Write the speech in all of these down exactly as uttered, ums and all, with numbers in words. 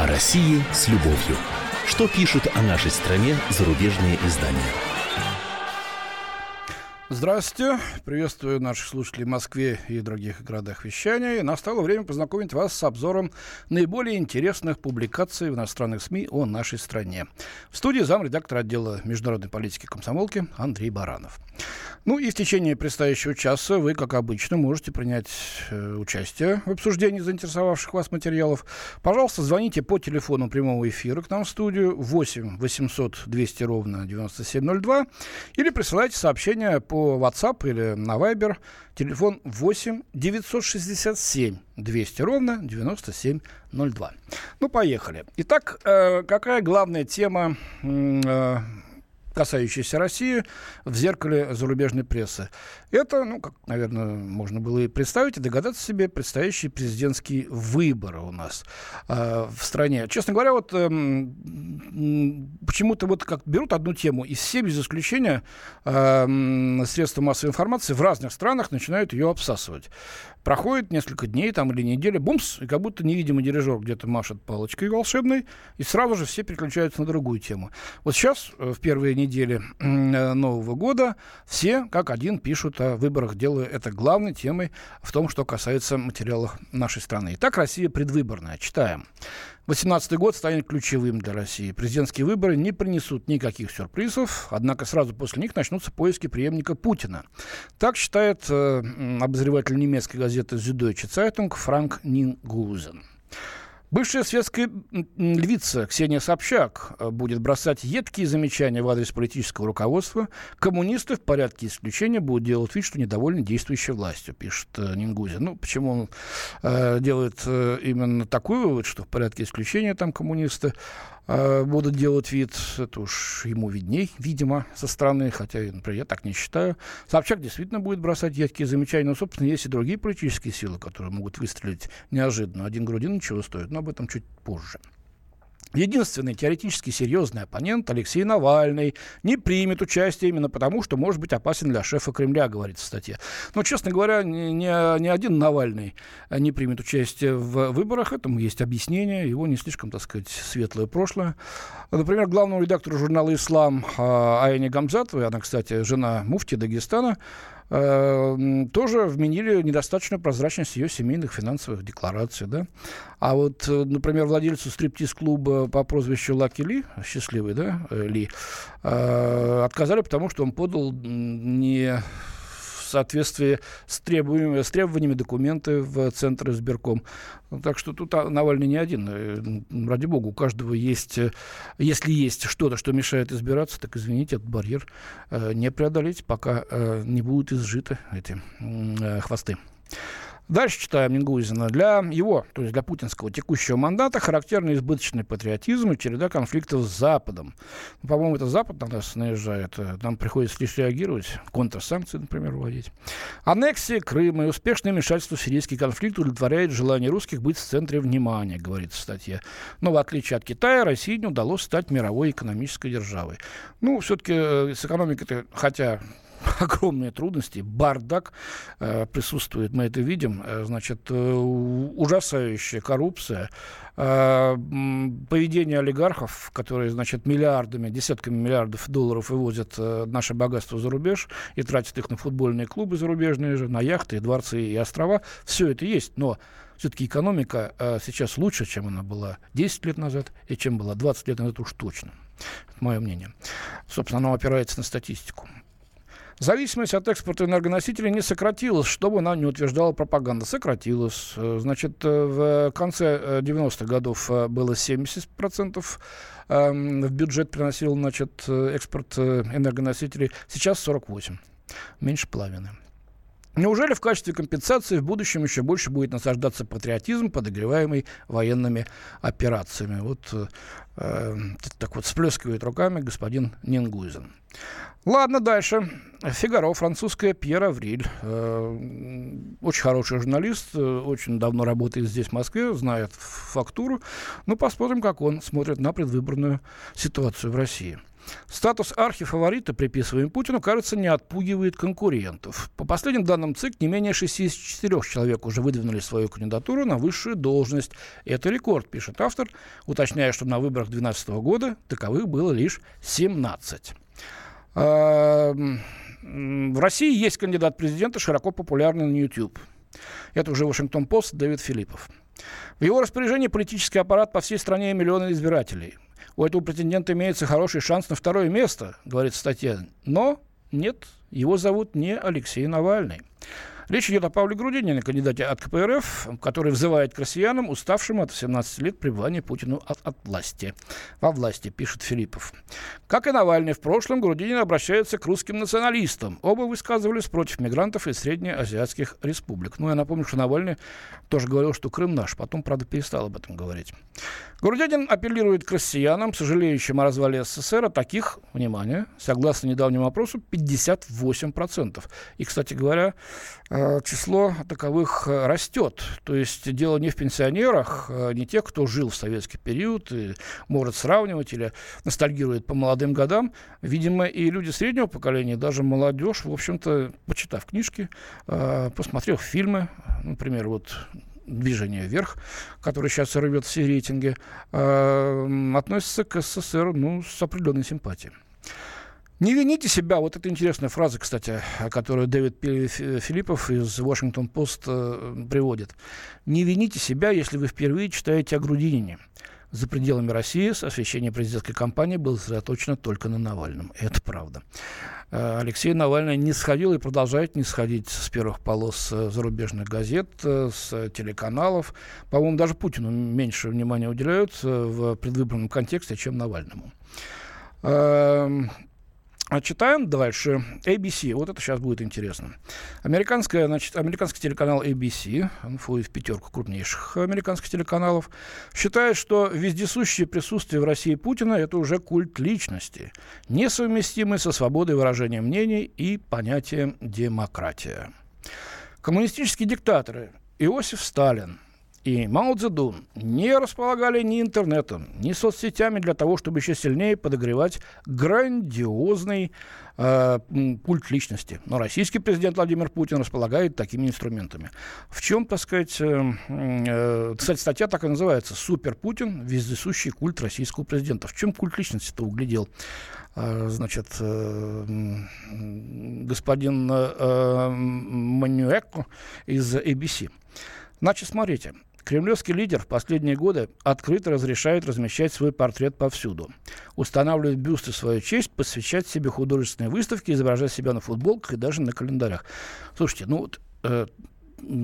О России с любовью. Что пишут о нашей стране зарубежные издания? Здравствуйте. Приветствую наших слушателей в Москве и других городах вещания. Настало время познакомить вас с обзором наиболее интересных публикаций в иностранных СМИ о нашей стране. В студии замредактор отдела международной политики комсомолки Андрей Баранов. Ну и в течение предстоящего часа вы, как обычно, можете принять э, участие в обсуждении заинтересовавших вас материалов. Пожалуйста, звоните по телефону прямого эфира к нам в студию восемь восемьсот двести ровно девяносто семь ноль два или присылайте сообщения по WhatsApp или на Viber. Телефон восемь девятьсот шестьдесят семь двести ровно девяносто семь ноль два. Ну, поехали. Итак, э, какая главная тема... Э, касающиеся России, в зеркале зарубежной прессы. Это, ну, как, наверное, можно было и представить, и догадаться себе, предстоящие президентские выборы у нас э, в стране. Честно говоря, вот э, почему-то вот как берут одну тему, и все, без исключения, э, средства массовой информации в разных странах начинают ее обсасывать. Проходит несколько дней там, или недели, бумс, и как будто невидимый дирижер где-то машет палочкой волшебной, и сразу же все переключаются на другую тему. Вот сейчас, в первые недели Нового года, все как один пишут о выборах, делая это главной темой в том, что касается материалов нашей страны. Итак, Россия предвыборная. Читаем. двадцать восемнадцатый год станет ключевым для России. Президентские выборы не принесут никаких сюрпризов, однако сразу после них начнутся поиски преемника Путина. Так считает э, обозреватель немецкой газеты Süddeutsche Zeitung Франк Нинхузен. Бывшая светская львица Ксения Собчак будет бросать едкие замечания в адрес политического руководства. Коммунисты в порядке исключения будут делать вид, что недовольны действующей властью, пишет Нинхузен. Ну, почему он э, делает э, именно такой вывод, что в порядке исключения там коммунисты э, будут делать вид, это уж ему видней, видимо, со стороны, хотя, например, я так не считаю. Собчак действительно будет бросать едкие замечания, но, собственно, есть и другие политические силы, которые могут выстрелить неожиданно. Один Грудинин чего стоит, но об этом чуть позже. Единственный теоретически серьезный оппонент Алексей Навальный не примет участие именно потому, что может быть опасен для шефа Кремля, говорится в статье. Но, честно говоря, ни, ни один Навальный не примет участие в выборах. Этому есть объяснение, его не слишком, так сказать, светлое прошлое. Например, главному редактору журнала «Ислам» Айне Гамзатовой, она, кстати, жена муфти Дагестана, тоже вменили недостаточную прозрачность ее семейных финансовых деклараций. Да? А вот, например, владельцу стриптиз-клуба по прозвищу Лаки Ли, счастливый, да, Ли, отказали, потому что он подал не... в соответствии с требованиями, с требованиями документы в Центризбирком. Так что тут Навальный не один. Ради бога, у каждого есть... Если есть что-то, что мешает избираться, так, извините, этот барьер э, не преодолеть, пока э, не будут изжиты эти э, хвосты. Дальше читаем Нинхузена. Для его, то есть для путинского текущего мандата, характерный избыточный патриотизм и череда конфликтов с Западом. Ну, по-моему, это Запад на нас наезжает. Нам приходится лишь реагировать, контрсанкции, например, вводить. Аннексия Крыма и успешное вмешательство в сирийский конфликт удовлетворяет желание русских быть в центре внимания, говорится в статье. Но в отличие от Китая, России не удалось стать мировой экономической державой. Ну, все-таки с экономикой-то, хотя... огромные трудности, бардак э, присутствует, мы это видим, э, значит, э, ужасающая коррупция, э, поведение олигархов, которые, значит, миллиардами, десятками миллиардов долларов вывозят э, наше богатство за рубеж и тратят их на футбольные клубы зарубежные же, на яхты, и дворцы и острова, все это есть, но все-таки экономика э, сейчас лучше, чем она была десять лет назад и чем была двадцать лет назад уж точно, это мое мнение. Собственно, оно опирается на статистику. Зависимость от экспорта энергоносителей не сократилась, что бы она ни утверждала пропаганда. Сократилась. Значит, в конце девяностых годов было семьдесят процентов в бюджет приносил, значит, экспорт энергоносителей. Сейчас сорок восемь процентов. Меньше половины. Неужели в качестве компенсации в будущем еще больше будет насаждаться патриотизм, подогреваемый военными операциями? Вот э, так вот всплескивает руками господин Нинхузен. Ладно, дальше. «Фигаро», французская, Пьер Авриль. Очень хороший журналист, очень давно работает здесь, в Москве, знает фактуру. Ну, посмотрим, как он смотрит на предвыборную ситуацию в России. Статус архифаворита, приписываемый Путину, кажется, не отпугивает конкурентов. По последним данным ЦИК, не менее шестьдесят четыре человек уже выдвинули свою кандидатуру на высшую должность. Это рекорд, пишет автор, уточняя, что на выборах две тысячи двенадцатого года таковых было лишь семнадцать. В России есть кандидат в президенты, широко популярный на YouTube. Это уже Вашингтон-Пост, Дэвид Филипов. В его распоряжении политический аппарат по всей стране и миллионы избирателей. У этого претендента имеется хороший шанс на второе место, говорит в статье. Но нет, его зовут не Алексей Навальный. Речь идет о Павле Грудинине, кандидате от ка пэ эр эф, который взывает к россиянам, уставшим от семнадцати лет пребывания Путину от, от власти. Во власти, пишет Филиппов. Как и Навальный, в прошлом Грудинин обращается к русским националистам. Оба высказывались против мигрантов из среднеазиатских республик. Ну, я напомню, что Навальный тоже говорил, что Крым наш. Потом, правда, перестал об этом говорить. Грудинин апеллирует к россиянам, сожалеющим о развале эс эс эс эр, а таких, внимание, согласно недавнему опросу, пятьдесят восемь процентов. И, кстати говоря, число таковых растет. То есть дело не в пенсионерах, не тех, кто жил в советский период и может сравнивать или ностальгирует по молодым годам. Видимо, и люди среднего поколения, даже молодежь, в общем-то, почитав книжки, посмотрев фильмы, например, вот «Движение вверх», которое сейчас рвет все рейтинги, относятся к эс эс эс эр, ну, с определенной симпатией. Не вините себя. Вот это интересная фраза, кстати, которую Дэвид Филиппов из Вашингтон-Пост приводит. Не вините себя, если вы впервые читаете о Грудинине. За пределами России освещение президентской кампании было сосредоточено только на Навальном. Это правда. Алексей Навальный не сходил и продолжает не сходить с первых полос зарубежных газет, с телеканалов. По-моему, даже Путину меньше внимания уделяют в предвыборном контексте, чем Навальному. А читаем дальше. эй би си. Вот это сейчас будет интересно. Американская, значит, американский телеканал эй би си, он входит в пятерку крупнейших американских телеканалов, считает, что вездесущее присутствие в России Путина – это уже культ личности, несовместимый со свободой выражения мнений и понятием демократия. Коммунистические диктаторы Иосиф Сталин и Мао Цзэду не располагали ни интернетом, ни соцсетями для того, чтобы еще сильнее подогревать грандиозный э, культ личности. Но российский президент Владимир Путин располагает такими инструментами. В чем, так сказать, э, э, кстати, статья так и называется «Супер Путин. Вездесущий культ российского президента». В чем культ личности-то углядел? Значит, э, господин э, Манюэко из эй би си. Значит, смотрите. Кремлевский лидер в последние годы открыто разрешает размещать свой портрет повсюду. Устанавливает бюсты в свою честь, посвящать себе художественные выставки, изображать себя на футболках и даже на календарях. Слушайте, ну вот э,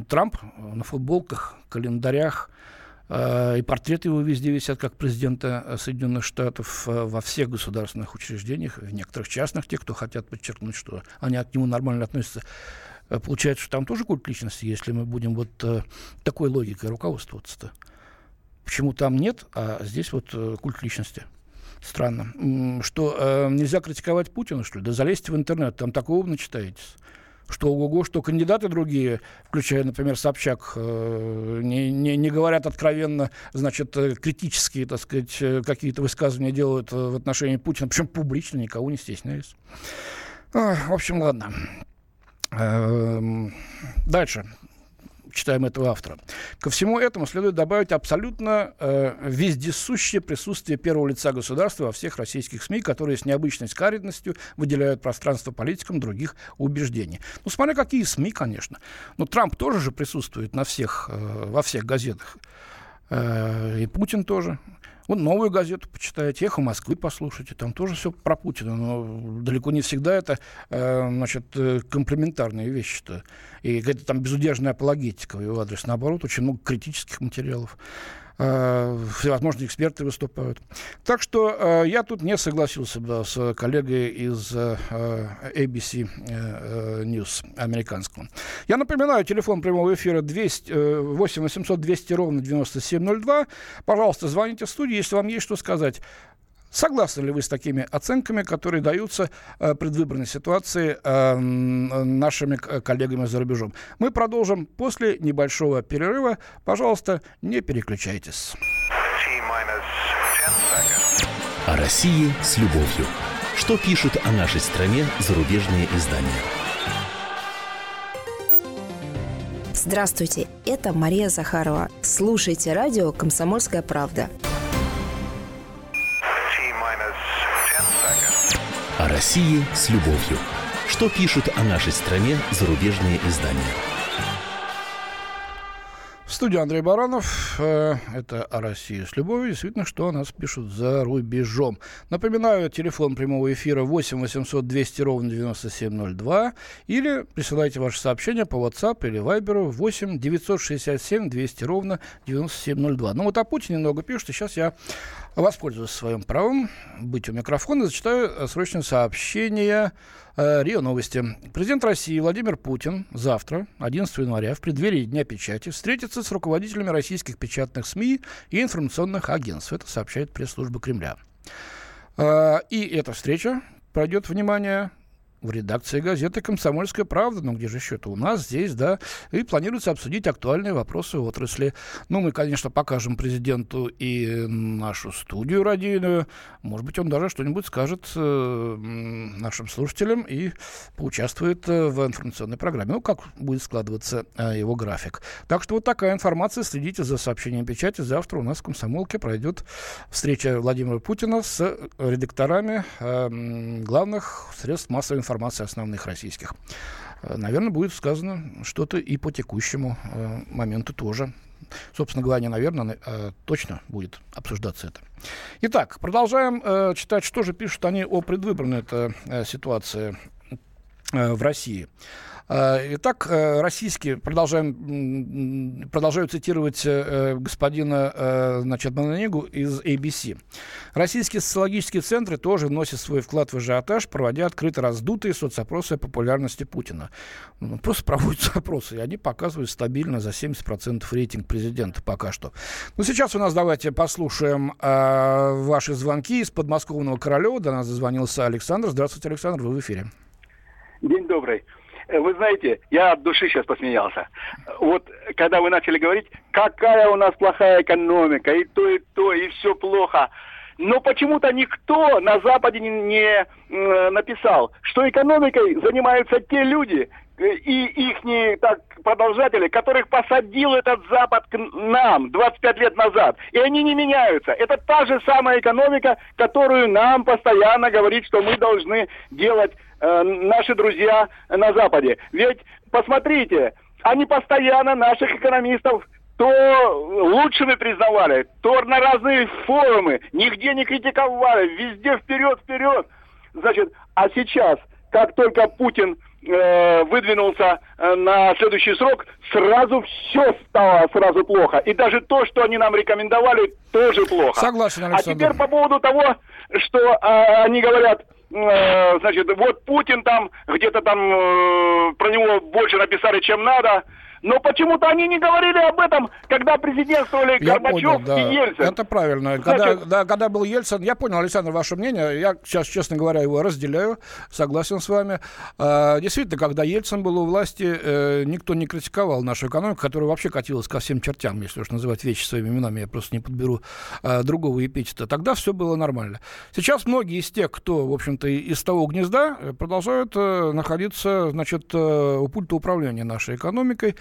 Трамп на футболках, календарях, э, и портреты его везде висят, как президента Соединенных Штатов, э, во всех государственных учреждениях, в некоторых частных, те, кто хотят подчеркнуть, что они к нему нормально относятся. Получается, что там тоже культ личности, если мы будем вот э, такой логикой руководствоваться-то. Почему там нет, а здесь вот э, культ личности? Странно. М-м, что э, нельзя критиковать Путина, что ли? Да залезьте в интернет, там такого начитаетесь. Что ого-го, что кандидаты другие, включая, например, Собчак, э, не, не, не говорят откровенно, значит, критические, так сказать, какие-то высказывания делают в отношении Путина, причем публично, никого не стесняясь. А, в общем, ладно. Дальше читаем этого автора. Ко всему этому следует добавить абсолютно э, вездесущее присутствие первого лица государства во всех российских СМИ, которые с необычной скаридностью выделяют пространство политикам других убеждений. Ну, смотря какие СМИ, конечно. Но Трамп тоже же присутствует на всех, э, во всех газетах. Э, и Путин тоже. Вот «Новую газету» почитайте, «Эхо Москвы» послушайте, там тоже все про Путина, но далеко не всегда это, значит, комплементарные вещи-то. И какая-то там безудержная апологетика в его адрес. Наоборот, очень много критических материалов. Всевозможные эксперты выступают. Так что я тут не согласился бы с коллегой из эй би си News американского. Я напоминаю, телефон прямого эфира восемь восемьсот двести ровно девяносто семь ноль два. Пожалуйста, звоните в студию, если вам есть что сказать. Согласны ли вы с такими оценками, которые даются э, предвыборной ситуации э, нашими коллегами за рубежом? Мы продолжим после небольшого перерыва. Пожалуйста, не переключайтесь. О России с любовью. Что пишут о нашей стране зарубежные издания? Здравствуйте, это Мария Захарова. Слушайте радио «Комсомольская правда». О России с любовью. Что пишут о нашей стране зарубежные издания? В студии Андрей Баранов. Это «О России с любовью». Действительно, что о нас пишут за рубежом. Напоминаю, телефон прямого эфира восемь восемьсот двести ровно девяносто семь ноль два. Или присылайте ваши сообщения по WhatsApp или Viber восемь девятьсот шестьдесят семь двести ровно девяносто семь ноль два. Ну вот о Путине много пишут, и сейчас я воспользуюсь своим правом быть у микрофона и зачитаю срочное сообщение э, РИА Новости. Президент России Владимир Путин завтра, одиннадцатого января, в преддверии Дня печати, встретится с руководителями российских печатных СМИ и информационных агентств. Это сообщает пресс-служба Кремля. Э, и эта встреча пройдет, внимание, в редакции газеты «Комсомольская правда». Ну, где же еще-то? У нас здесь, да. И планируется обсудить актуальные вопросы отрасли. Ну, мы, конечно, покажем президенту и нашу студию радийную. Может быть, он даже что-нибудь скажет э, нашим слушателям и поучаствует э, в информационной программе. Ну, как будет складываться э, его график. Так что вот такая информация. Следите за сообщением печати. Завтра у нас в «Комсомолке» пройдет встреча Владимира Путина с редакторами э, главных средств массовой информации. Информация основных российских. Наверное, будет сказано что-то и по текущему э, моменту тоже. Собственно говоря, не наверное, э, точно будет обсуждаться это. Итак, продолжаем э, читать, что же пишут они о предвыборной э, ситуации э, в России. Итак, российские, продолжаем, продолжаю цитировать господина, значит, Манюэко из эй би си. Российские социологические центры тоже вносят свой вклад в ажиотаж, проводя открыто раздутые соцопросы о популярности Путина. Просто проводятся опросы, и они показывают стабильно за семьдесят процентов рейтинг президента пока что. Ну, сейчас у нас давайте послушаем э, ваши звонки из подмосковного Королева. До нас дозвонился Александр. Здравствуйте, Александр, вы в эфире. День добрый. Вы знаете, я от души сейчас посмеялся. Вот когда вы начали говорить, какая у нас плохая экономика, и то, и то, и все плохо. Но почему-то никто на Западе не, не написал, что экономикой занимаются те люди и ихние так, продолжатели, которых посадил этот Запад к нам двадцать пять лет назад. И они не меняются. Это та же самая экономика, которую нам постоянно говорит, что мы должны делать наши друзья на Западе. Ведь, посмотрите, они постоянно наших экономистов то лучшими признавали, то на разные форумы, нигде не критиковали, везде вперед-вперед. Значит, а сейчас, как только Путин э, выдвинулся э, на следующий срок, сразу все стало сразу плохо. И даже то, что они нам рекомендовали, тоже плохо. Согласен, Александр. А теперь по поводу того, что э, они говорят... Значит, вот Путин там, где-то там э, про него больше написали, чем надо. Но почему-то они не говорили об этом, когда президентствовали я Горбачев понял, да. и Ельцин. Это правильно. Значит... Когда, да, когда был Ельцин, я понял, Александр, ваше мнение. Я сейчас, честно говоря, его разделяю. Согласен с вами. А, действительно, когда Ельцин был у власти, э, никто не критиковал нашу экономику, которая вообще катилась ко всем чертям, если уж называть вещи своими именами. Я просто не подберу э, другого эпитета. Тогда все было нормально. Сейчас многие из тех, кто, в общем-то, из того гнезда, продолжают э, находиться, значит, э, у пульта управления нашей экономикой.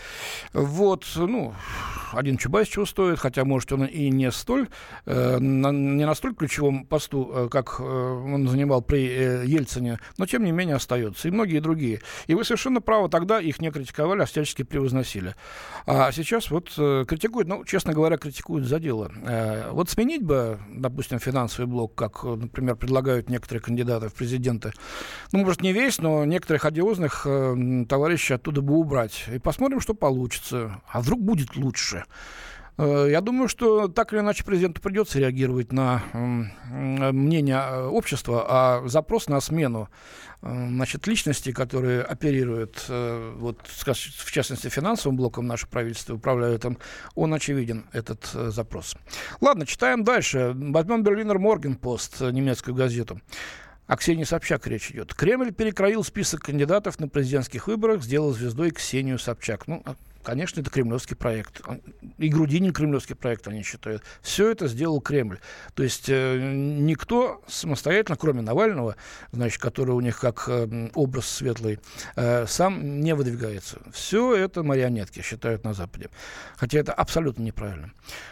Вот, ну, один Чубайс чего стоит, хотя, может, он и не столь, э, на, не на столь ключевом посту, как э, он занимал при э, Ельцине, но, тем не менее, остается. И многие другие. И вы совершенно правы, тогда их не критиковали, а всячески превозносили. А сейчас вот э, критикуют, ну, честно говоря, критикуют за дело. Э, вот сменить бы, допустим, финансовый блок, как, например, предлагают некоторые кандидаты в президенты, ну, может, не весь, но некоторых одиозных э, товарищей оттуда бы убрать. И посмотрим, что получится, а вдруг будет лучше. Я думаю, что так или иначе президенту придется реагировать на мнение общества, а запрос на смену, значит, личности, которые оперируют, вот, в частности, финансовым блоком нашего правительства, управляют им, он очевиден, этот запрос. Ладно, читаем дальше. Возьмем Берлинер Моргенпост, немецкую газету. О Ксении Собчак речь идет. Кремль перекроил список кандидатов на президентских выборах, сделал звездой Ксению Собчак. Ну, конечно, это кремлевский проект. И Грудинин кремлевский проект, они считают. Все это сделал Кремль. То есть никто самостоятельно, кроме Навального, значит, который у них как образ светлый, сам не выдвигается. Все это марионетки, считают на Западе. Хотя это абсолютно неправильно.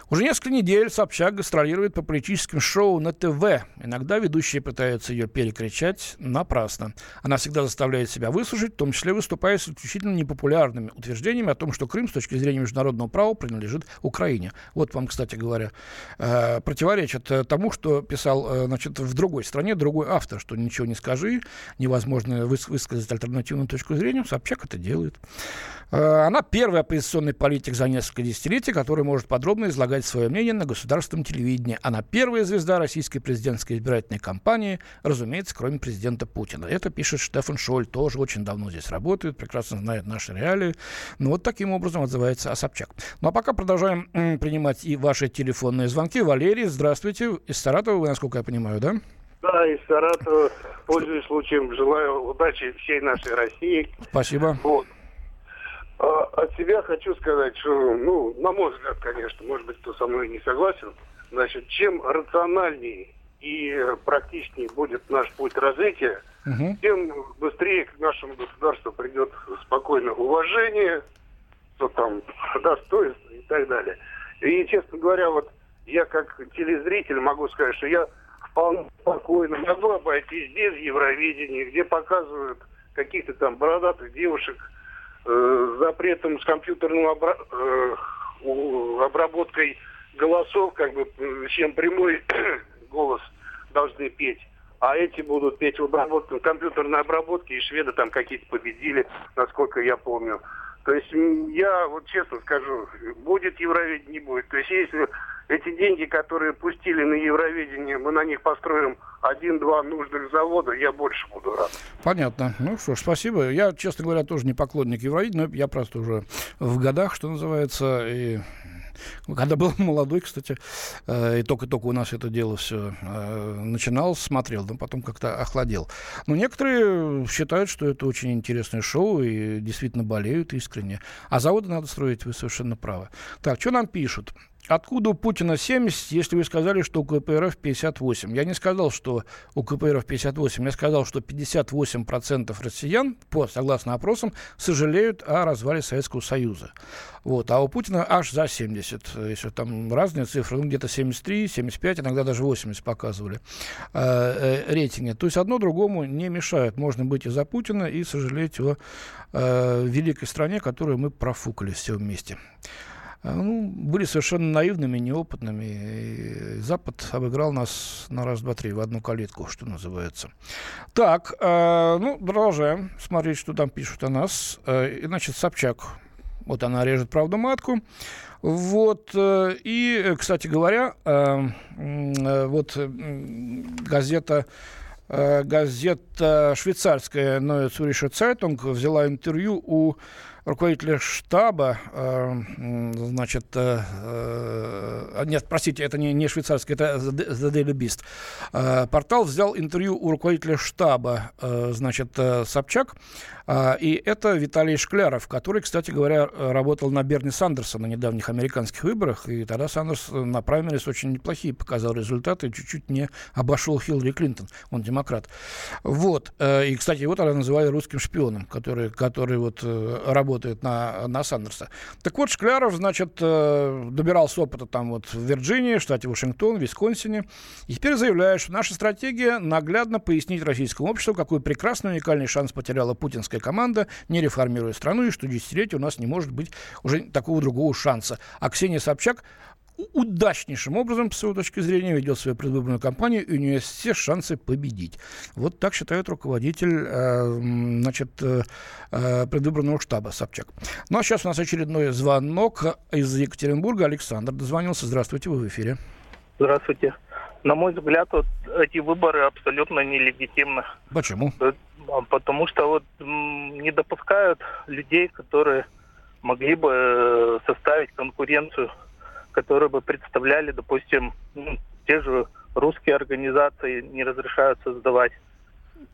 Уже несколько недель Собчак гастролирует по политическим шоу на ТВ. Иногда ведущие пытаются ее перекричать напрасно. Она всегда заставляет себя выслушать, в том числе выступая с исключительно непопулярными утверждениями о том, что Крым с точки зрения международного права принадлежит Украине. Вот вам, кстати говоря, противоречит тому, что писал, значит, в другой стране другой автор, что ничего не скажи, невозможно высказать альтернативную точку зрения. Собчак это делает. Она первый оппозиционный политик за несколько десятилетий, который может подробно излагать свое мнение на государственном телевидении. Она первая звезда российской президентской избирательной кампании, разумеется, кроме президента Путина. Это пишет Штефан Шоль, тоже очень давно здесь работает, прекрасно знает наши реалии. Но вот таким образом отзывается о Собчак. Ну а пока продолжаем м, принимать и ваши телефонные звонки. Валерий, здравствуйте. Из Саратова вы, насколько я понимаю, да? Да, из Саратова. Пользуясь случаем, желаю удачи всей нашей России. Спасибо. Вот. От себя хочу сказать, что, ну, на мой взгляд, конечно, может быть, кто со мной не согласен, значит, чем рациональнее и практичнее будет наш путь развития, угу, тем быстрее к нашему государству придет спокойно уважение, что там достоинство и так далее. И, честно говоря, вот я как телезритель могу сказать, что я вполне спокойно могу обойтись без Евровидения, где показывают каких-то там бородатых девушек, с запретом, с компьютерной обра... обработкой голосов, как бы, чем прямой голос должны петь. А эти будут петь в обработке, в компьютерной обработке, и шведы там какие-то победили, насколько я помню. То есть я вот честно скажу, будет Евровидение, не будет. То есть если эти деньги, которые пустили на Евровидение, мы на них построим один-два нужных завода, я больше буду рад. Понятно. Ну что ж, спасибо. Я, честно говоря, тоже не поклонник Евровидения, но я просто уже в годах, что называется, и... Когда был молодой, кстати, э, и только-только у нас это дело все э, начиналось, смотрел, но потом как-то охладел. Но некоторые считают, что это очень интересное шоу и действительно болеют искренне. А заводы надо строить, вы совершенно правы. Так, что нам пишут? Откуда у Путина семьдесят, если вы сказали, что у КПРФ пятьдесят восемь? Я не сказал, что у КПРФ пятьдесят восемь. Я сказал, что пятьдесят восемь процентов россиян, по, согласно опросам, сожалеют о развале Советского Союза. Вот. А у Путина аж за семьдесят. Если там разные цифры, ну, где-то семьдесят три, семьдесят пять, иногда даже восемьдесят показывали э, э, рейтинги. То есть одно другому не мешает. Можно быть и за Путина, и сожалеть о э, великой стране, которую мы профукали все вместе. Ну, были совершенно наивными, неопытными. И Запад обыграл нас на раз, два, три, в одну калитку, что называется. Так, э, ну, продолжаем смотреть, что там пишут о нас. Э, значит, Собчак. Вот она режет правду матку. Вот, э, и, кстати говоря, э, э, вот э, газета... Газета швейцарская Nneue Zürcher Zeitung взяла интервью у руководителя штаба, значит, нет, простите, это не швейцарский, это The Daily Beast. Портал взял интервью у руководителя штаба, значит, Собчак, и это Виталий Шкляров, который, кстати говоря, работал на Берни Сандерса на недавних американских выборах, и тогда Сандерс на праймерис очень неплохие показал результаты, чуть-чуть не обошел Хиллари Клинтон, он демократ. Вот. И, кстати, его тогда называли русским шпионом, который, который вот работает на, на Сандерса. Так вот, Шкляров, значит, добирался опыта там вот в Вирджинии, штате Вашингтон, Висконсине. И теперь заявляет, что наша стратегия наглядно пояснить российскому обществу, какой прекрасный уникальный шанс потеряла путинская команда, не реформируя страну, и что десятилетие у нас не может быть уже такого другого шанса. А Ксения Собчак удачнейшим образом, с его точки зрения, ведет свою предвыборную кампанию, и у нее все шансы победить. Вот так считает руководитель, значит, предвыборного штаба Собчак. Ну, а сейчас у нас очередной звонок из Екатеринбурга. Александр дозвонился. Здравствуйте, вы в эфире. Здравствуйте. На мой взгляд, вот эти выборы абсолютно нелегитимны. Почему? Потому что вот не допускают людей, которые могли бы составить конкуренцию, которые бы представляли, допустим, ну, те же русские организации не разрешают создавать.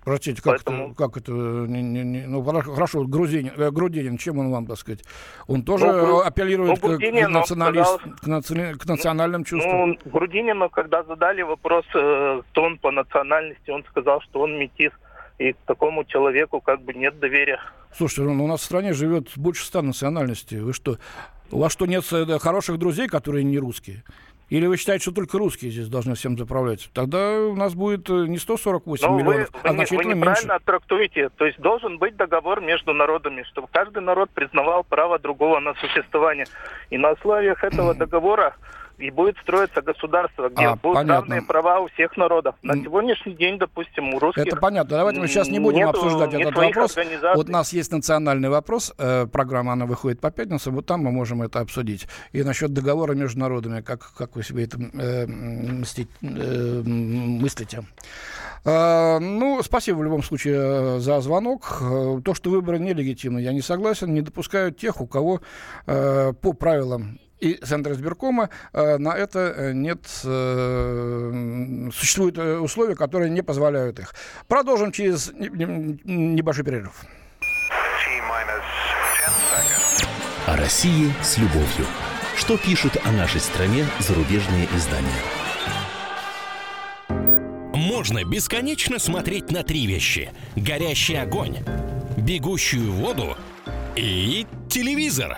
Простите, как Поэтому... это, как это не, не, не, ну, хорошо, Грудинин, Грудинин, чем он вам, так сказать? Он тоже ну, апеллирует ну, к, к, националист, сказал, к, наци... к национальным чувствам? Ну, Грудинину, когда задали вопрос, кто он по национальности, он сказал, что он метис. И к такому человеку как бы нет доверия. Слушайте, у нас в стране живет больше ста национальностей. Вы что, у вас что, нет хороших друзей, которые не русские? Или вы считаете, что только русские здесь должны всем заправлять? Тогда у нас будет не сто сорок восемь Но миллионов, вы, а вы значительно не, вы неправильно меньше. Трактуете. То есть должен быть договор между народами, чтобы каждый народ признавал право другого на существование. И на условиях этого договора и будет строиться государство, где а, будут понятно. равные права у всех народов. На сегодняшний день, допустим, у русских... Это понятно. Давайте мы сейчас не будем нету, обсуждать нет этот вопрос. Вот у нас есть национальный вопрос. Программа, она выходит по пятницам. Вот там мы можем это обсудить. И насчет договора между народами. Как, как вы себе это э, мстить, э, мыслите? Э, ну, спасибо в любом случае за звонок. То, что выборы нелегитимны, я не согласен. Не допускают тех, у кого э, по правилам и Центризбиркома э, на это нет... Э, существуют условия, которые не позволяют их. Продолжим через небольшой перерыв. О России с любовью. Что пишут о нашей стране зарубежные издания? Можно бесконечно смотреть на три вещи. Горящий огонь, бегущую воду и телевизор.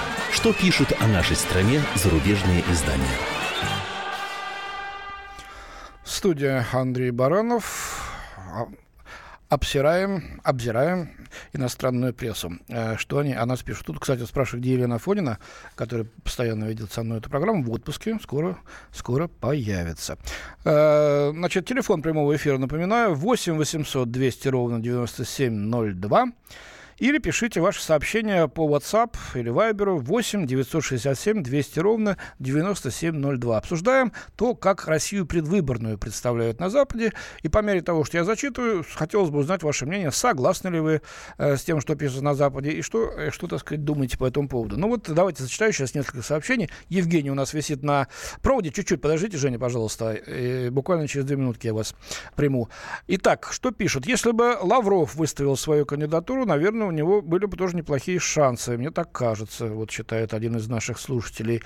Что пишут о нашей стране зарубежные издания? Студия Андрей Баранов. Обсираем, обзираем иностранную прессу. Что они о нас пишут? Тут, кстати, спрашивают, где Елена Афонина, которая постоянно ведет со мной эту программу, в отпуске, скоро, скоро появится. Значит, телефон прямого эфира, напоминаю, восемь восемьсот двести ровно девяносто семь ноль два. Или пишите ваши сообщения по WhatsApp или Viber восемь девятьсот шестьдесят семь двести ровно девяносто семь ноль два. Обсуждаем то, как Россию предвыборную представляют на Западе. И по мере того, что я зачитываю, хотелось бы узнать ваше мнение, согласны ли вы э, с тем, что пишется на Западе, и что, что, так сказать, думаете по этому поводу. Ну вот давайте зачитаю сейчас несколько сообщений. Евгений у нас висит на проводе. Чуть-чуть подождите, Женя, пожалуйста. И буквально через две минутки я вас приму. Итак, что пишут? Если бы Лавров выставил свою кандидатуру, наверное, у него были бы тоже неплохие шансы, мне так кажется, вот считает один из наших слушателей.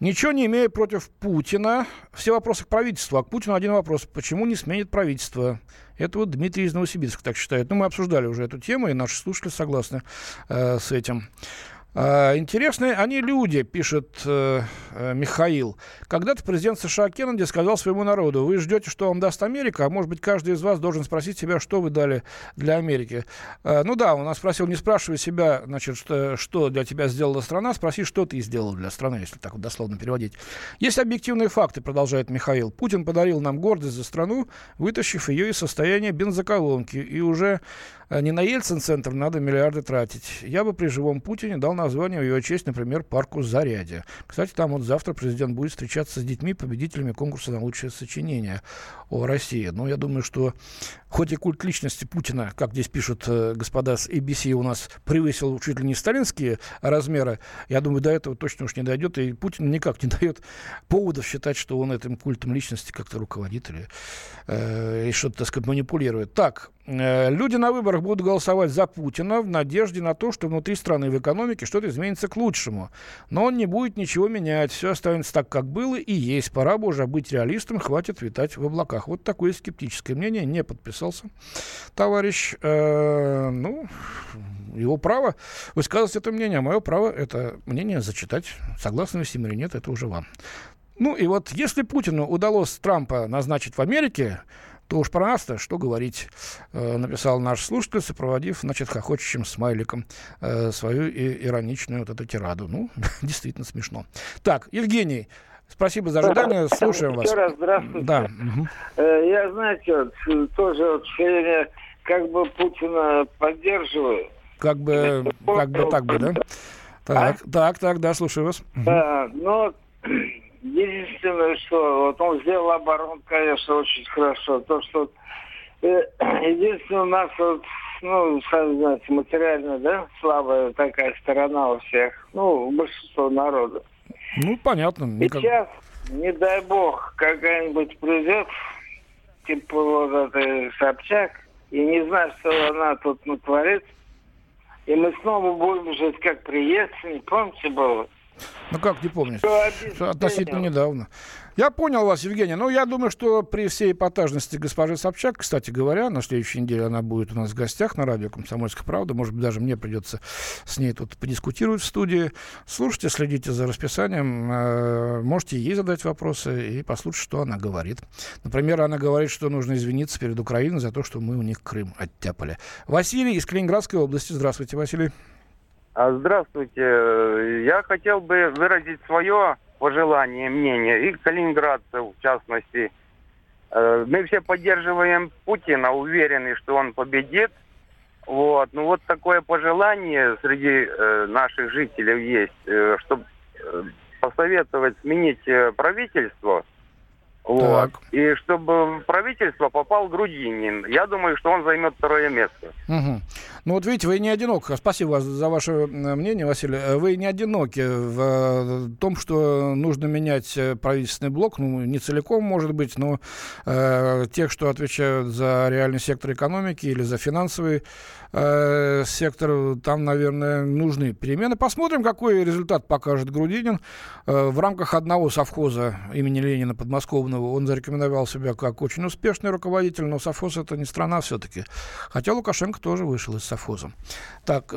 Ничего не имея против Путина, все вопросы к правительству, а к Путину один вопрос, почему не сменит правительство? Это вот Дмитрий из Новосибирска так считает. Ну, мы обсуждали уже эту тему, и наши слушатели согласны э, с этим. Интересные они люди, пишет э, Михаил. Когда-то президент США Кеннеди сказал своему народу: вы ждете, что вам даст Америка, а может быть, каждый из вас должен спросить себя, что вы дали для Америки. Э, ну да, он нас спросил, не спрашивай себя, значит, что, что для тебя сделала страна, спроси, что ты сделал для страны, если так вот дословно переводить. Есть объективные факты, продолжает Михаил. Путин подарил нам гордость за страну, вытащив ее из состояния бензоколонки, и уже не на Ельцин-центр надо миллиарды тратить. Я бы при живом Путине дал название в его честь, например, парку Зарядье. Кстати, там вот завтра президент будет встречаться с детьми, победителями конкурса на лучшее сочинение о России. Но я думаю, что хоть и культ личности Путина, как здесь пишут господа с эй би си, у нас превысил чуть ли не сталинские размеры, я думаю, до этого точно уж не дойдет. И Путин никак не дает поводов считать, что он этим культом личности как-то руководит или э, что-то, так сказать, манипулирует. Так, Люди на выборах будут голосовать за Путина в надежде на то, что внутри страны и в экономике что-то изменится к лучшему. Но он не будет ничего менять. Все останется так, как было и есть. Пора бы уже быть реалистом, хватит витать в облаках. Вот такое скептическое мнение. Не подписался товарищ. Э, ну, его право высказывать это мнение. А мое право это мнение зачитать. Согласны вы с ним или нет, это уже вам. Ну и вот если Путину удалось Трампа назначить в Америке, то уж про нас-то что говорить, э, написал наш слушатель, сопроводив, значит, хохочущим смайликом э, свою и, ироничную вот эту тираду. Ну, действительно смешно. Так, Евгений, спасибо за ожидание, слушаем вас. Еще раз здравствуйте. Да. Угу. Я, знаете, вот, тоже вот все время как бы Путина поддерживаю. Как бы, как бы так бы, да? Так, а? так, так, да, слушаю вас. Да, но... Единственное, что вот он сделал оборону, конечно, очень хорошо. То, что э, единственное, у нас вот, ну, сами знаете, материально, да, слабая такая сторона у всех, ну, у большинства народа. Ну, понятно. Никак... Сейчас, не дай бог, какая-нибудь придет, типа вот этой Собчак, и не знаю, что она тут натворит, и мы снова будем жить как при Ельцине, помните, было? Ну как, не помню. Относительно недавно. Я понял вас, Евгений. Ну, я думаю, что при всей эпатажности госпожи Собчак, кстати говоря, на следующей неделе она будет у нас в гостях на радио «Комсомольская правда». Может быть, даже мне придется с ней тут подискутировать в студии. Слушайте, следите за расписанием. Можете ей задать вопросы и послушать, что она говорит. Например, она говорит, что нужно извиниться перед Украиной за то, что мы у них Крым оттяпали. Василий из Калининградской области. Здравствуйте, Василий. Здравствуйте. Я хотел бы выразить свое пожелание, мнение, и калининградцев в частности. Мы все поддерживаем Путина, уверены, что он победит. Вот. Ну вот такое пожелание среди наших жителей есть, чтобы посоветовать сменить правительство. Вот. И чтобы в правительство попал Грудинин. Я думаю, что он займет второе место. Угу. Ну вот видите, вы не одиноки. Спасибо за ваше мнение, Василий. Вы не одиноки в том, что нужно менять правительственный блок. Ну, не целиком, может быть, но э, тех, что отвечают за реальный сектор экономики или за финансовый э, сектор, там, наверное, нужны перемены. Посмотрим, какой результат покажет Грудинин. Э, в рамках одного совхоза имени Ленина подмосковного он зарекомендовал себя как очень успешный руководитель, но совхоз — это не страна все-таки. Хотя Лукашенко тоже вышел из совхоза. Так,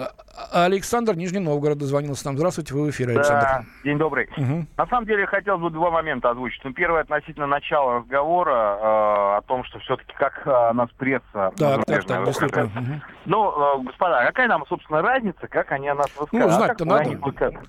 Александр, Нижний Новгород, дозвонился нам. Здравствуйте, вы в эфире, Александр. Да, день добрый. Угу. На самом деле, хотел бы два момента озвучить. Ну, первое, относительно начала разговора э, о том, что все-таки как э, нас пресса... Да, так, так, действительно. Угу. Ну, э, господа, какая нам, собственно, разница, как они о нас высказывают? Ну, знать-то а надо.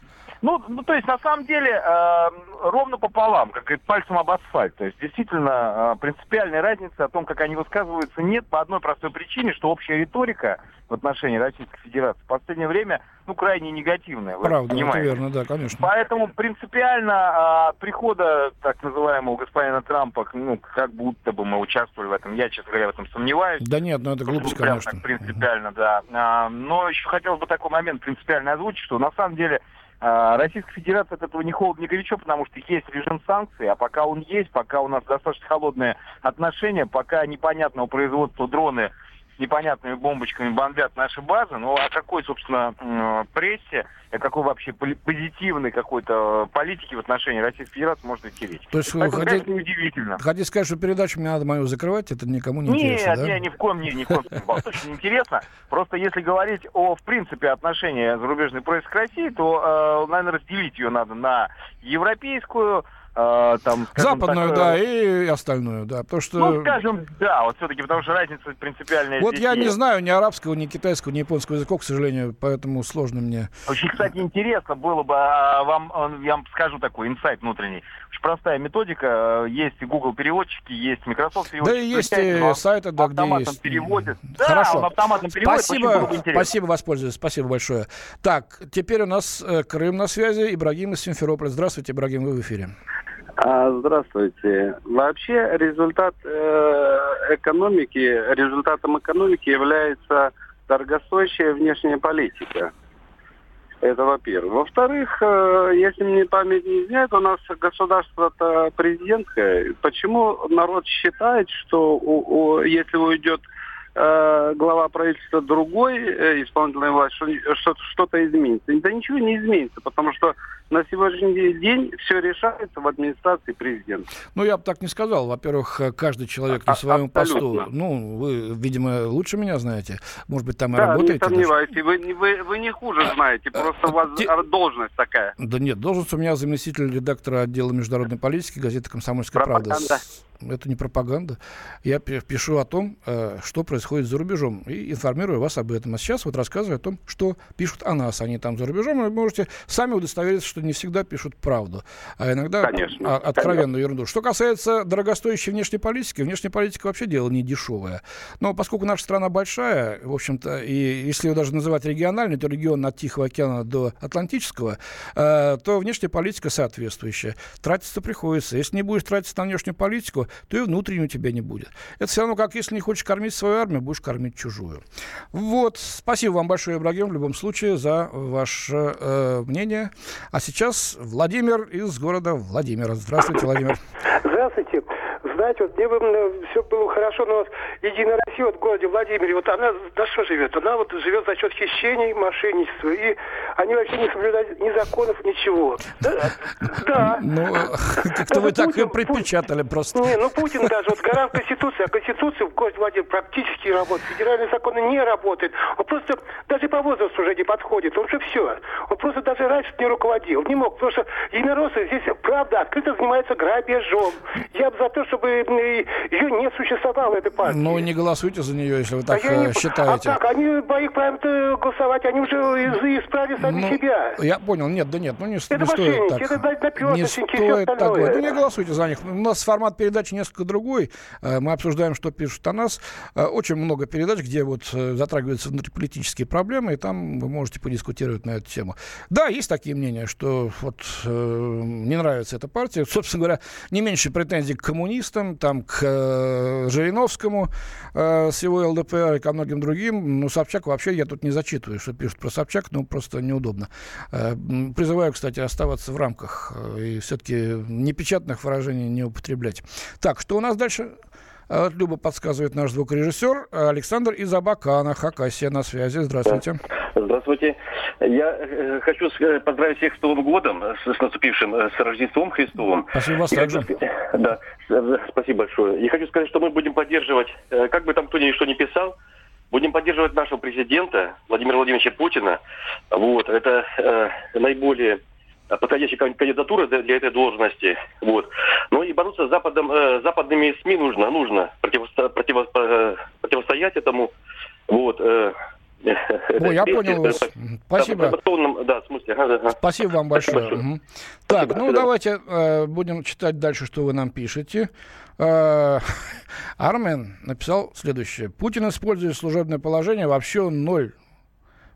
Ну, ну, то есть, на самом деле, э, ровно пополам, как говорит, пальцем об асфальт. То есть, действительно, э, принципиальной разницы о том, как они высказываются, нет по одной простой причине, что общая риторика в отношении Российской Федерации в последнее время, ну, крайне негативная. Правда, это верно, да, конечно. Поэтому принципиально э, прихода так называемого господина Трампа, ну, как будто бы мы участвовали в этом, я, честно говоря, в этом сомневаюсь. Да нет, ну, это глупость, прям, конечно. Так, принципиально, да. Э, но еще хотелось бы такой момент принципиально озвучить, что, на самом деле, Российская Федерация от этого не холодно, не горячо, потому что есть режим санкций, а пока он есть, пока у нас достаточно холодные отношения, пока непонятного производства дроны с непонятными бомбочками бомбят наши базы, ну о какой, собственно, прессе, о какой вообще позитивной какой-то политике в отношении Российской Федерации можно идти речь. То есть, хотите, удивительно. Хотите сказать, что передачу мне надо мою закрывать, это никому не интересно, да? Нет, я ни в коем не, ни в коем не интересно. Просто если говорить о, в принципе, отношении зарубежной прессы к России, то, наверное, разделить ее надо на европейскую, там, западную, так, да, и остальную, да, потому что... Ну, скажем, да, вот все-таки, потому что разница принципиальная. Вот я есть. Не знаю ни арабского, ни китайского, ни японского языка, к сожалению, поэтому сложно мне... Очень, кстати, интересно было бы вам, я вам скажу такой инсайт внутренний. Очень простая методика, есть и Google-переводчики, есть Microsoft-переводчики. Да, и есть и сайты, да, где есть. Переводит. Да, хорошо. Он автоматом переводит. Спасибо, спасибо, воспользуюсь, спасибо большое. Так, теперь у нас Крым на связи, Ибрагим из Симферополя. Здравствуйте, Ибрагим, вы в эфире. Здравствуйте. Вообще результат э, экономики, результатом экономики является дорогостоящая внешняя политика. Это во-первых. Во-вторых, э, если мне память не изменяет, у нас государство-то президентское. Почему народ считает, что у, у, если уйдет э, глава правительства другой, э, исполнительная власть, что, что, что-то изменится. Да ничего не изменится, потому что на сегодняшний день все решается в администрации президента. Ну, я бы так не сказал. Во-первых, каждый человек а- на своем абсолютно. посту. Ну, вы, видимо, лучше меня знаете. Может быть, там да, и работаете. Да, не сомневаюсь. Вы, вы, вы не хуже знаете. Просто а- у вас те... должность такая. Да нет, должность у меня заместитель редактора отдела международной политики газеты «Комсомольская правда». Это не пропаганда. Я пишу о том, что происходит за рубежом, и информирую вас об этом. А сейчас вот рассказываю о том, что пишут о нас. Они там за рубежом. Вы можете сами удостовериться, что не всегда пишут правду, а иногда конечно, откровенную конечно. ерунду. Что касается дорогостоящей внешней политики, внешняя политика вообще дело не дешевое. Но поскольку наша страна большая, в общем-то, и если ее даже называть региональной, то регион от Тихого океана до Атлантического, то внешняя политика соответствующая. Тратиться приходится. Если не будешь тратиться на внешнюю политику, то и внутренней у тебя не будет. Это все равно, как если не хочешь кормить свою армию, будешь кормить чужую. Вот. Спасибо вам большое, Ибрагим, в любом случае, за ваше э, мнение. А сейчас Владимир из города Владимира. Здравствуйте, Владимир. Здравствуйте. Знаете, вот мне бы все было хорошо, но вот Единая Россия вот в городе Владимире, вот она за что живет? Она вот живет за счет хищений, мошенничества, и они вообще не соблюдают ни законов, ничего. Да. Ну, как-то вы так и припечатали просто. Не, ну Путин даже, вот гора в Конституции, а Конституция в городе Владимир практически работает, федеральные законы не работают. Он просто даже по возрасту уже не подходит, он же все. Он просто даже раньше не руководил, не мог, потому что единороссы здесь, правда, открыто занимаются грабежом. Я бы за то, чтобы ее не существовало, этой партии. Ну, не голосуйте за нее, если вы так а не... считаете. А так, они по их правилам голосовать, они уже исправили сами ну, себя. Я понял, нет, да нет, ну не, не стоит так. Это мошенники, не стоит так говорить. Ну, не голосуйте за них. У нас формат передачи несколько другой. Мы обсуждаем, что пишут о нас. Очень много передач, где вот затрагиваются внутриполитические проблемы, и там вы можете подискутировать на эту тему. Да, есть такие мнения, что вот не нравится эта партия. Собственно говоря, не меньше претензий к коммунистам, там к э, Жириновскому э, с его ЛДПР и ко многим другим. Ну, Собчак вообще я тут не зачитываю, что пишут про Собчак, ну, просто неудобно. Э, призываю, кстати, оставаться в рамках э, и все-таки непечатных выражений не употреблять. Так, что у нас дальше? Э, Люба подсказывает наш звукорежиссер. Александр из Абакана, Хакасия, на связи. Здравствуйте. Здравствуйте. Я э, хочу поздравить всех с Новым годом, с, с наступившим, с Рождеством Христовым. Спасибо вас также. Да, спасибо большое. И хочу сказать, что мы будем поддерживать, как бы там кто ни что ни писал, будем поддерживать нашего президента Владимира Владимировича Путина. Вот, это э, наиболее подходящая кандидатура для этой должности. Вот. Ну и бороться с Западом, э, западными СМИ нужно, нужно противосто, противо, э, противостоять этому. Вот. Э, О, я понял вас. Спасибо. Спасибо вам большое. Так, ну давайте будем читать дальше, что вы нам пишете. Армен написал следующее. Путин использует служебное положение, вообще он ноль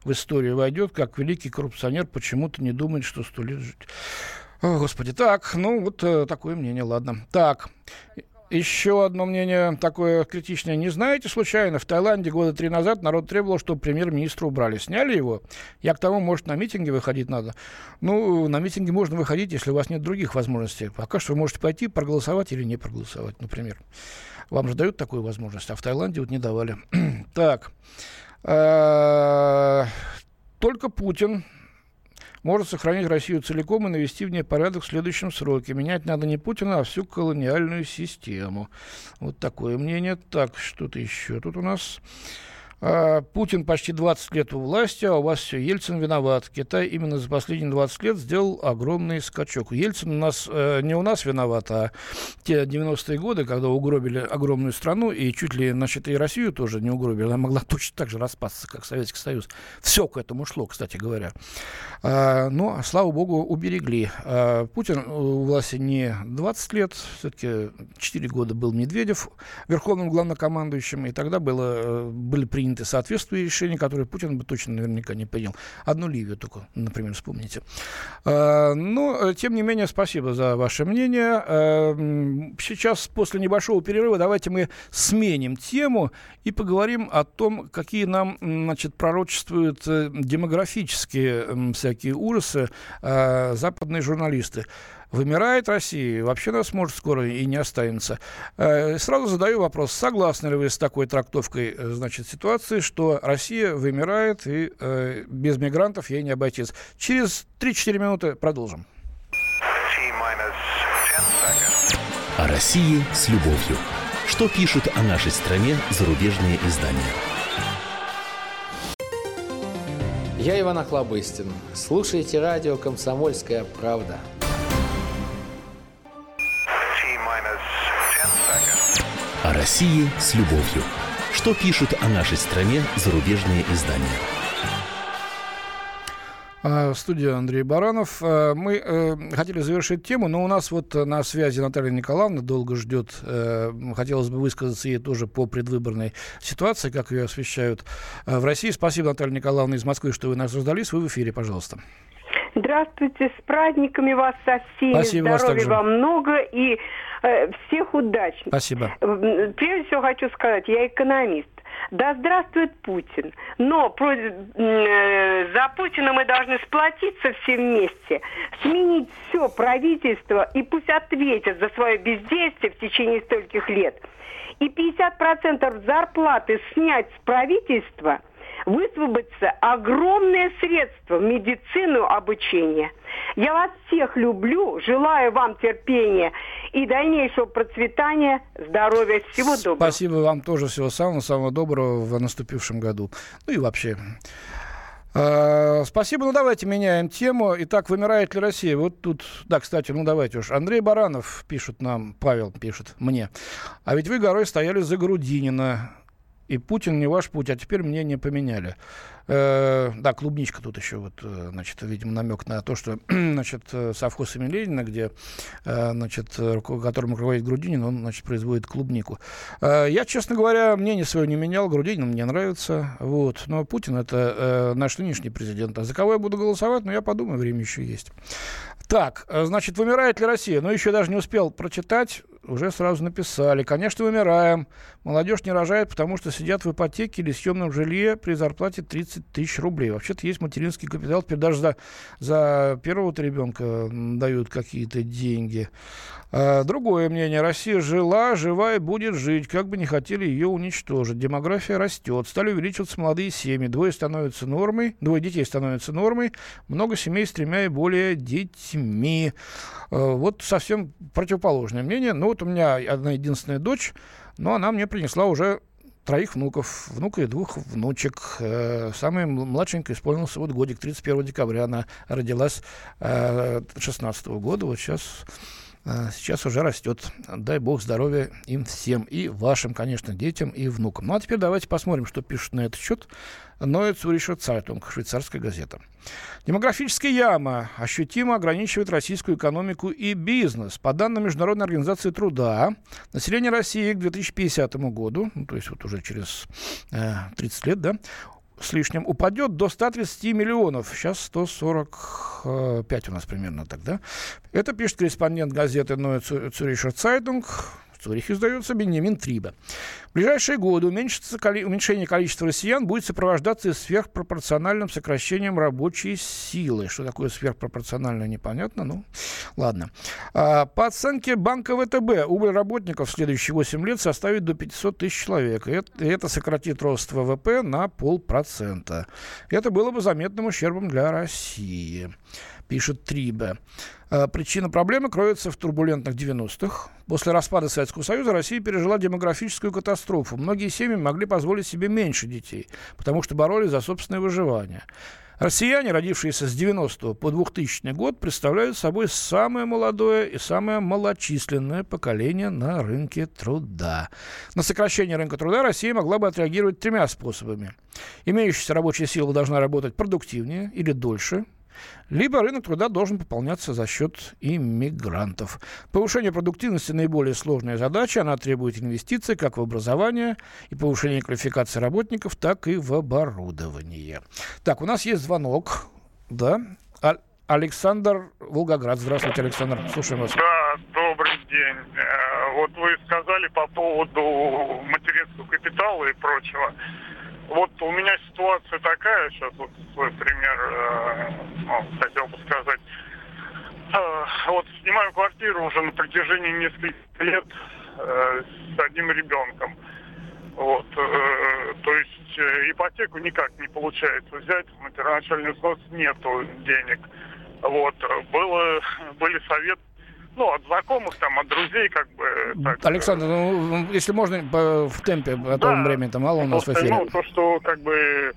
в историю войдет, как великий коррупционер, почему-то не думает, что сто лет жить. О, Господи, так, ну вот такое мнение, ладно. Так. Еще одно мнение такое критичное. Не знаете, случайно, в Таиланде года три назад народ требовал, чтобы премьер-министра убрали. Сняли его? Я к тому, может, на митинги выходить надо. Ну, на митинги можно выходить, если у вас нет других возможностей. Пока что вы можете пойти проголосовать или не проголосовать, например. Вам же дают такую возможность, а в Таиланде вот не давали. Так. Только Путин может сохранить Россию целиком и навести в ней порядок в следующем сроке. Менять надо не Путина, а всю колониальную систему. Вот такое мнение. Так, что-то еще тут у нас. Путин почти двадцать лет у власти, а у вас все, Ельцин виноват. Китай именно за последние двадцать лет сделал огромный скачок. Ельцин у нас, не у нас виноват, а те девяностые годы, когда угробили огромную страну, и чуть ли, значит, и Россию тоже не угробили. Она могла точно так же распасться, как Советский Союз. Все к этому шло, кстати говоря. Но, слава богу, уберегли. Путин у власти не двадцать лет, все-таки четыре года был Медведев верховным главнокомандующим, и тогда было, были приняты соответствующие решения, которые Путин бы точно наверняка не принял. Одну Ливию только, например, вспомните. Но, тем не менее, спасибо за ваше мнение. Сейчас, после небольшого перерыва, давайте мы сменим тему и поговорим о том, какие нам, значит, пророчествуют демографические всякие ужасы западные журналисты. Вымирает Россия, вообще нас может скоро и не останется. Сразу задаю вопрос, согласны ли вы с такой трактовкой, значит, ситуации, что Россия вымирает и без мигрантов ей не обойтись? Через три-четыре минуты продолжим. О России с любовью. Что пишут о нашей стране зарубежные издания? Я Иван Охлобыстин. Слушайте радио «Комсомольская правда». О России с любовью. Что пишут о нашей стране зарубежные издания? В студии Андрей Баранов. Мы э, хотели завершить тему, но у нас вот на связи Наталья Николаевна долго ждет. Э, хотелось бы высказаться ей тоже по предвыборной ситуации, как ее освещают э, в России. Спасибо, Наталья Николаевна, из Москвы, что вы нас раздались. Вы в эфире, пожалуйста. Здравствуйте, с праздниками вас со всеми. Спасибо, здоровья вам много и э, всех удач. Спасибо. Прежде всего хочу сказать, я экономист. Да здравствует Путин. Но про, э, за Путина мы должны сплотиться все вместе, сменить все правительство и пусть ответят за свое бездействие в течение стольких лет. И пятьдесят процентов зарплаты снять с правительства, высвободится огромные средства в медицину, обучение. Я вас всех люблю, желаю вам терпения и дальнейшего процветания, здоровья, всего доброго. Спасибо вам тоже, всего самого-самого доброго в наступившем году. Ну и вообще. Э-э- спасибо, ну давайте меняем тему. Итак, вымирает ли Россия? Вот тут, да, кстати, ну давайте уж. Андрей Баранов пишет нам, Павел пишет мне. А ведь вы горой стояли за Грудинина. И Путин не ваш путь, а теперь мнение поменяли. Э, да, клубничка тут еще, вот, значит, видимо, намек на то, что, значит, совхоз имени Ленина, где, значит, которым руководит Грудинин, он, значит, производит клубнику. Э, я, честно говоря, мнение свое не менял, Грудинин мне нравится, вот. Но Путин — это э, наш нынешний президент. А за кого я буду голосовать, ну, я подумаю, время еще есть. Так, значит, вымирает ли Россия? Ну, еще даже не успел прочитать. Уже сразу написали. Конечно, вымираем. Молодежь не рожает, потому что сидят в ипотеке или съемном жилье при зарплате тридцать тысяч рублей. Вообще-то есть материнский капитал. Теперь даже за, за первого-то ребенка дают какие-то деньги. А, другое мнение. Россия жила, жива и будет жить. Как бы не хотели ее уничтожить. Демография растет. Стали увеличиваться молодые семьи. Двое становятся нормой. Двое детей становятся нормой. Много семей с тремя и более детьми. А, вот совсем противоположное мнение. Но вот у меня одна единственная дочь, но она мне принесла уже троих внуков, внука и двух внучек. Самая младшенькая исполнился вот годик, тридцать первого декабря. Она родилась шестнадцатого года, вот сейчас, сейчас уже растет. Дай бог здоровья им всем, и вашим, конечно, детям и внукам. Ну а теперь давайте посмотрим, что пишут на этот счет. Nneue Zürcher Zeitung, швейцарская газета. Демографическая яма ощутимо ограничивает российскую экономику и бизнес. По данным Международной организации труда, население России к две тысячи пятидесятому году, ну, то есть вот уже через э, тридцать лет, да, с лишним, упадет до ста тридцати миллионов. Сейчас сто сорок пять у нас примерно тогда. Это пишет корреспондент газеты Nneue Zürcher Zeitung. В Цюрихе, сдается, Беньямин Триба. В ближайшие годы уменьшение количества россиян будет сопровождаться сверхпропорциональным сокращением рабочей силы. Что такое сверхпропорциональное, непонятно, ну ладно. По оценке банка ВТБ, убыль работников в следующие восемь лет составит до пятисот тысяч человек. И это сократит рост ВВП на полпроцента. Это было бы заметным ущербом для России, пишет Триба. Причина проблемы кроется в турбулентных девяностых. После распада Советского Союза Россия пережила демографическую катастрофу. Многие семьи могли позволить себе меньше детей, потому что боролись за собственное выживание. Россияне, родившиеся с девяностого по двухтысячный год, представляют собой самое молодое и самое малочисленное поколение на рынке труда. На сокращение рынка труда Россия могла бы отреагировать тремя способами. Имеющаяся рабочая сила должна работать продуктивнее или дольше, либо рынок труда должен пополняться за счет иммигрантов. Повышение продуктивности – наиболее сложная задача. Она требует инвестиций как в образование и повышение квалификации работников, так и в оборудование. Так, у нас есть звонок. Да. Александр, Волгоград. Здравствуйте, Александр. Слушаем вас. Да, добрый день. Вот вы сказали по поводу материнского капитала и прочего. Вот у меня ситуация такая, сейчас вот свой пример э, ну, хотел бы сказать. Да, вот снимаю квартиру уже на протяжении нескольких лет э, с одним ребенком. Вот, э, то есть э, ипотеку никак не получается взять, на первоначальный взнос нету денег. Вот, было, были советы, ну, от знакомых, там, от друзей, как бы. Так. Александр, ну, если можно, по, в темпе, а то да, времени-то мало у нас в эфире. Ну, то, что, как бы,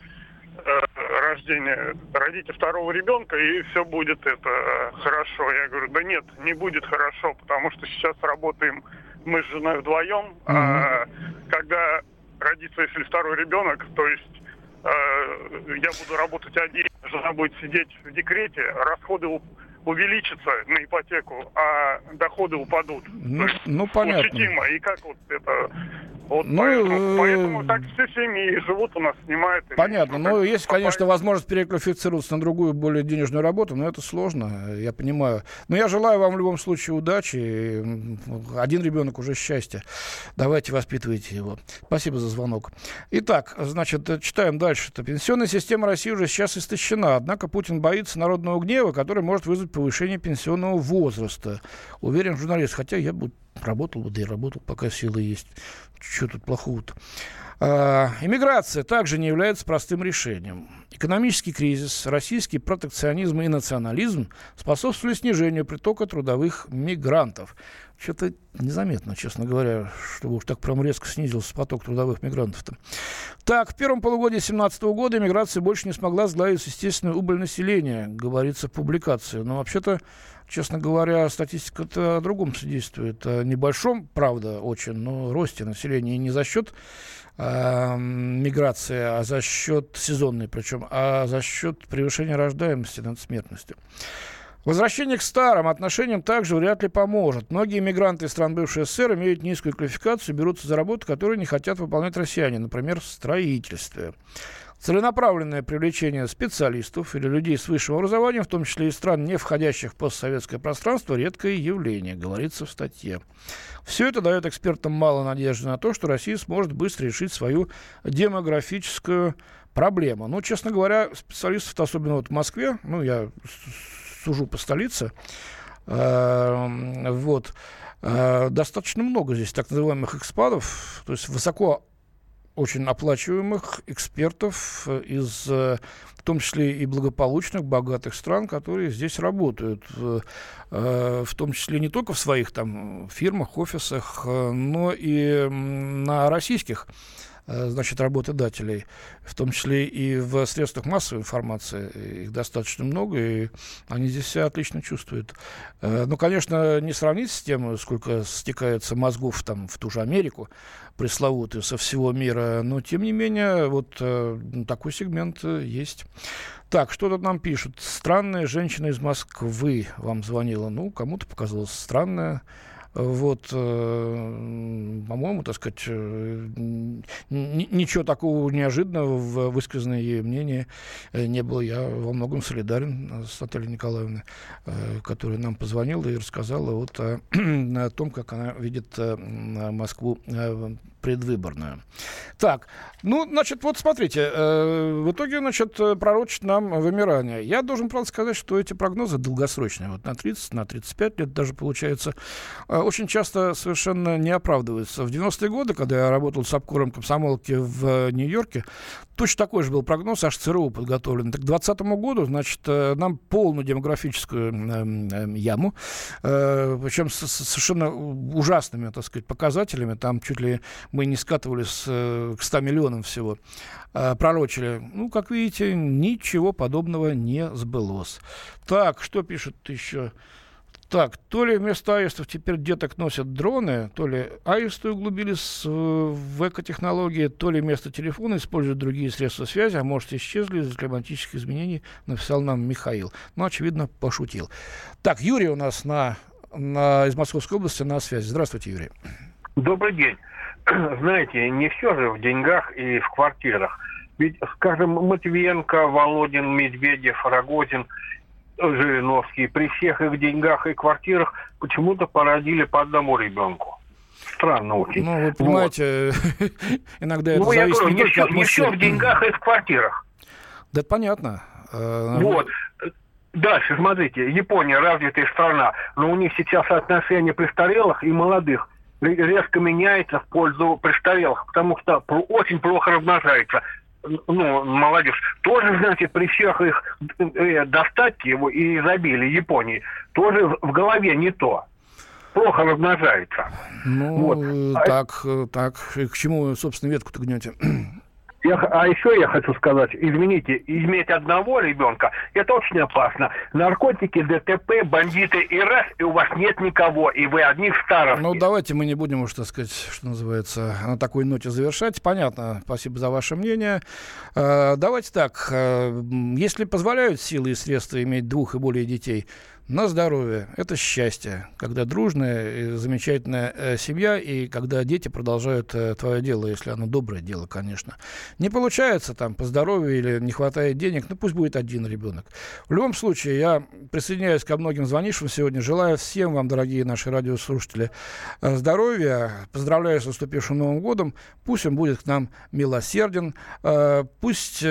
рождение, родите второго ребенка, и все будет это хорошо. Я говорю, да нет, не будет хорошо, потому что сейчас работаем мы с женой вдвоем, mm-hmm. а когда родится, если второй ребенок, то есть я буду работать один, жена будет сидеть в декрете, расходы увеличатся на ипотеку, а доходы упадут. Ну, ну понятно. Ощутимо. И как вот это... Вот ну, поэтому, поэтому так все семьи живут у нас, снимают. Понятно. Ну, есть, попали. Конечно, возможность переквалифицироваться на другую, более денежную работу, но это сложно, я понимаю. Но я желаю вам в любом случае удачи. Один ребенок уже счастье. Давайте воспитывайте его. Спасибо за звонок. Итак, значит, читаем дальше. Пенсионная система России уже сейчас истощена. Однако Путин боится народного гнева, который может вызвать повышение пенсионного возраста. Уверен журналист. Хотя я бы работал бы, да и работал, пока силы есть. Что тут плохого-то? Иммиграция также не является простым решением. Экономический кризис, российский протекционизм и национализм способствовали снижению притока трудовых мигрантов. Что-то незаметно, честно говоря, чтобы уж так прям резко снизился поток трудовых мигрантов-то. Так, в первом полугодии две тысячи семнадцатого года иммиграция больше не смогла сгладить естественную убыль населения, говорится в публикации. Но вообще-то, честно говоря, статистика-то о другом свидетельствует. О небольшом, правда, очень, но росте населения и не за счет э, миграции, а за счет сезонной причем, а за счет превышения рождаемости над смертностью. Возвращение к старым отношениям также вряд ли поможет. Многие мигранты из стран бывшей СССР имеют низкую квалификацию, берутся за работу, которую не хотят выполнять россияне, например, в строительстве. Целенаправленное привлечение специалистов или людей с высшим образованием, в том числе и стран, не входящих в постсоветское пространство, редкое явление, говорится в статье. Все это дает экспертам мало надежды на то, что Россия сможет быстро решить свою демографическую проблему. Ну, честно говоря, специалистов, особенно вот в Москве, ну, я сужу по столице, э, вот, э, достаточно много здесь так называемых экспатов, то есть высоко очень оплачиваемых экспертов из, в том числе и благополучных, богатых стран, которые здесь работают, в том числе не только в своих там фирмах, офисах, но и на российских, значит, работодателей, в том числе и в средствах массовой информации. Их достаточно много, и они здесь себя отлично чувствуют. Ну, конечно, не сравнить с тем, сколько стекается мозгов там, в ту же Америку, пресловутую, со всего мира, но, тем не менее, вот такой сегмент есть. Так, что тут нам пишут? Странная женщина из Москвы вам звонила. Ну, кому-то показалось странная. Вот, по-моему, так сказать, ничего такого неожиданного в высказанное ей мнение не было. Я во многом солидарен с Натальей Николаевной, которая нам позвонила и рассказала вот о, о том, как она видит Москву предвыборную. Так, ну, значит, вот смотрите, в итоге, значит, пророчат нам вымирание. Я должен, правда, сказать, что эти прогнозы долгосрочные, вот на тридцать, на тридцать пять лет даже получается, очень часто совершенно не оправдываются. В девяностые годы, когда я работал с обкором комсомолки в Нью-Йорке, точно такой же был прогноз, аж ЦРУ подготовлен. Так к двадцатому году, значит, нам полную демографическую яму, причем с совершенно ужасными, так сказать, показателями, там чуть ли мы не скатывались к ста миллионам всего, пророчили. Ну, как видите, ничего подобного не сбылось. Так, что пишут еще? Так, то ли вместо аистов теперь деток носят дроны, то ли аисты углубились в экотехнологии, то ли вместо телефона используют другие средства связи, а может, исчезли из-за климатических изменений, написал нам Михаил. Ну, очевидно, пошутил. Так, Юрий у нас на, на, из Московской области на связи. Здравствуйте, Юрий. Добрый день. Знаете, не все же в деньгах и в квартирах. Ведь, скажем, Матвиенко, Володин, Медведев, Рогозин, Жириновский, при всех их деньгах и квартирах почему-то породили по одному ребенку. Странно очень. Ну, вы понимаете, вот. Иногда это ну, зависит говорю, не только от мужчин. Ну, я говорю, не все в деньгах и в квартирах. Да, понятно. Вот. Дальше, смотрите, Япония развитая страна, но у них сейчас отношение престарелых и молодых резко меняется в пользу престарелых, потому что очень плохо размножается. Ну, молодежь. Тоже, значит, при всех их э, достатке его и изобилии Японии, тоже в голове не то. Плохо размножается. Ну, вот. так, а... так. И к чему, собственно, ветку-то гнете? Я, а еще я хочу сказать, извините, иметь одного ребенка, это очень опасно. Наркотики, ДТП, бандиты и раз, и у вас нет никого, и вы одни в старости. Ну, давайте мы не будем уж, так сказать, что называется, на такой ноте завершать. Понятно, спасибо за ваше мнение. Давайте так, если позволяют силы и средства иметь двух и более детей, на здоровье. Это счастье, когда дружная и замечательная семья, и когда дети продолжают твое дело, если оно доброе дело, конечно. Не получается там по здоровью или не хватает денег, ну пусть будет один ребенок. В любом случае, я присоединяюсь ко многим звонившим сегодня. Желаю всем вам, дорогие наши радиослушатели, здоровья. Поздравляю с наступившим Новым годом. Пусть он будет к нам милосерден. Пусть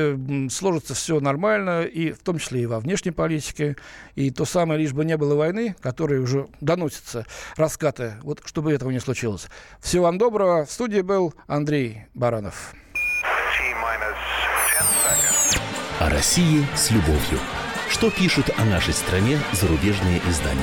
сложится все нормально, и в том числе и во внешней политике, и то самое лишь бы не было войны, которые уже доносятся, раскаты, вот чтобы этого не случилось. Всего вам доброго. В студии был Андрей Баранов. О России с любовью. Что пишут о нашей стране зарубежные издания?